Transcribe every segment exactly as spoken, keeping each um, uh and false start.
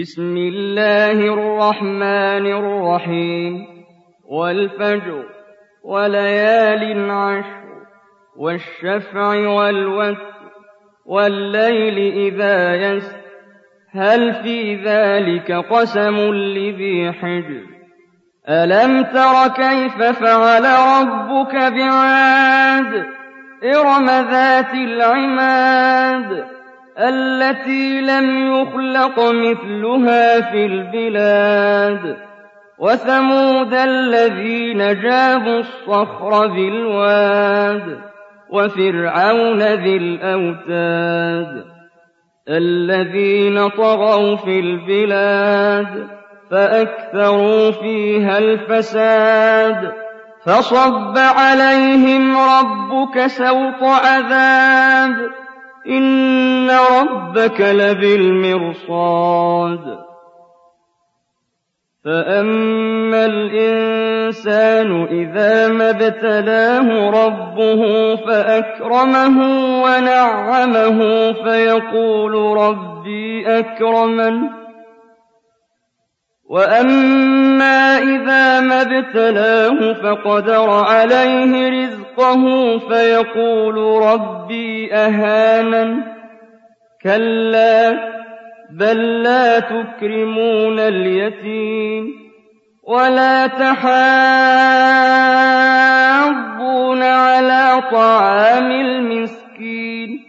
بسم الله الرحمن الرحيم والفجر وليال عشر والشفع والوتر والليل إذا يسر هل في ذلك قسم لذي حجر ألم تر كيف فعل ربك بعاد إرم ذات العماد التي لم يخلق مثلها في البلاد وثمود الذين جابوا الصخر بالواد وفرعون ذي الأوتاد الذين طغوا في البلاد فأكثروا فيها الفساد فصب عليهم ربك سوط عذاب إن ربك لبالمرصاد فأما الإنسان إذا ما ابتلاه ربه فأكرمه ونعمه فيقول ربي أكرمن وأما إذا ما ابتلاه فقدر عليه رزقه فيقول ربي أهانن كلا بل لا تكرمون اليتيم ولا تحاضون على طعام المسكين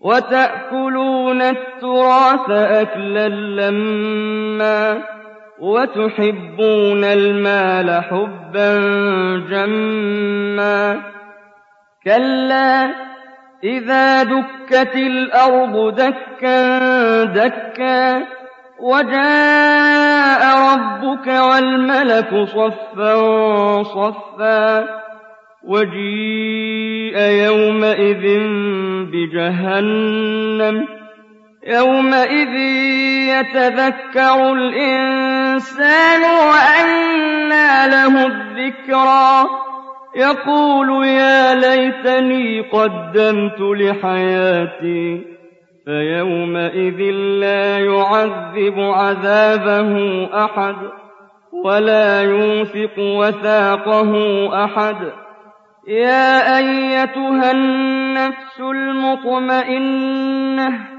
وتأكلون التراث أكلا لما وتحبون المال حبا جما كلا إذا دكت الأرض دكا دكا وجاء ربك والملك صفا صفا وجيء يومئذ بجهنم يومئذ يتذكر الإنسان وأنى له الذكرى يقول يا ليتني قدمت لحياتي فيومئذ لا يعذب عذابه أحد ولا يوثق وثاقه أحد يا أيتها النفس المطمئنة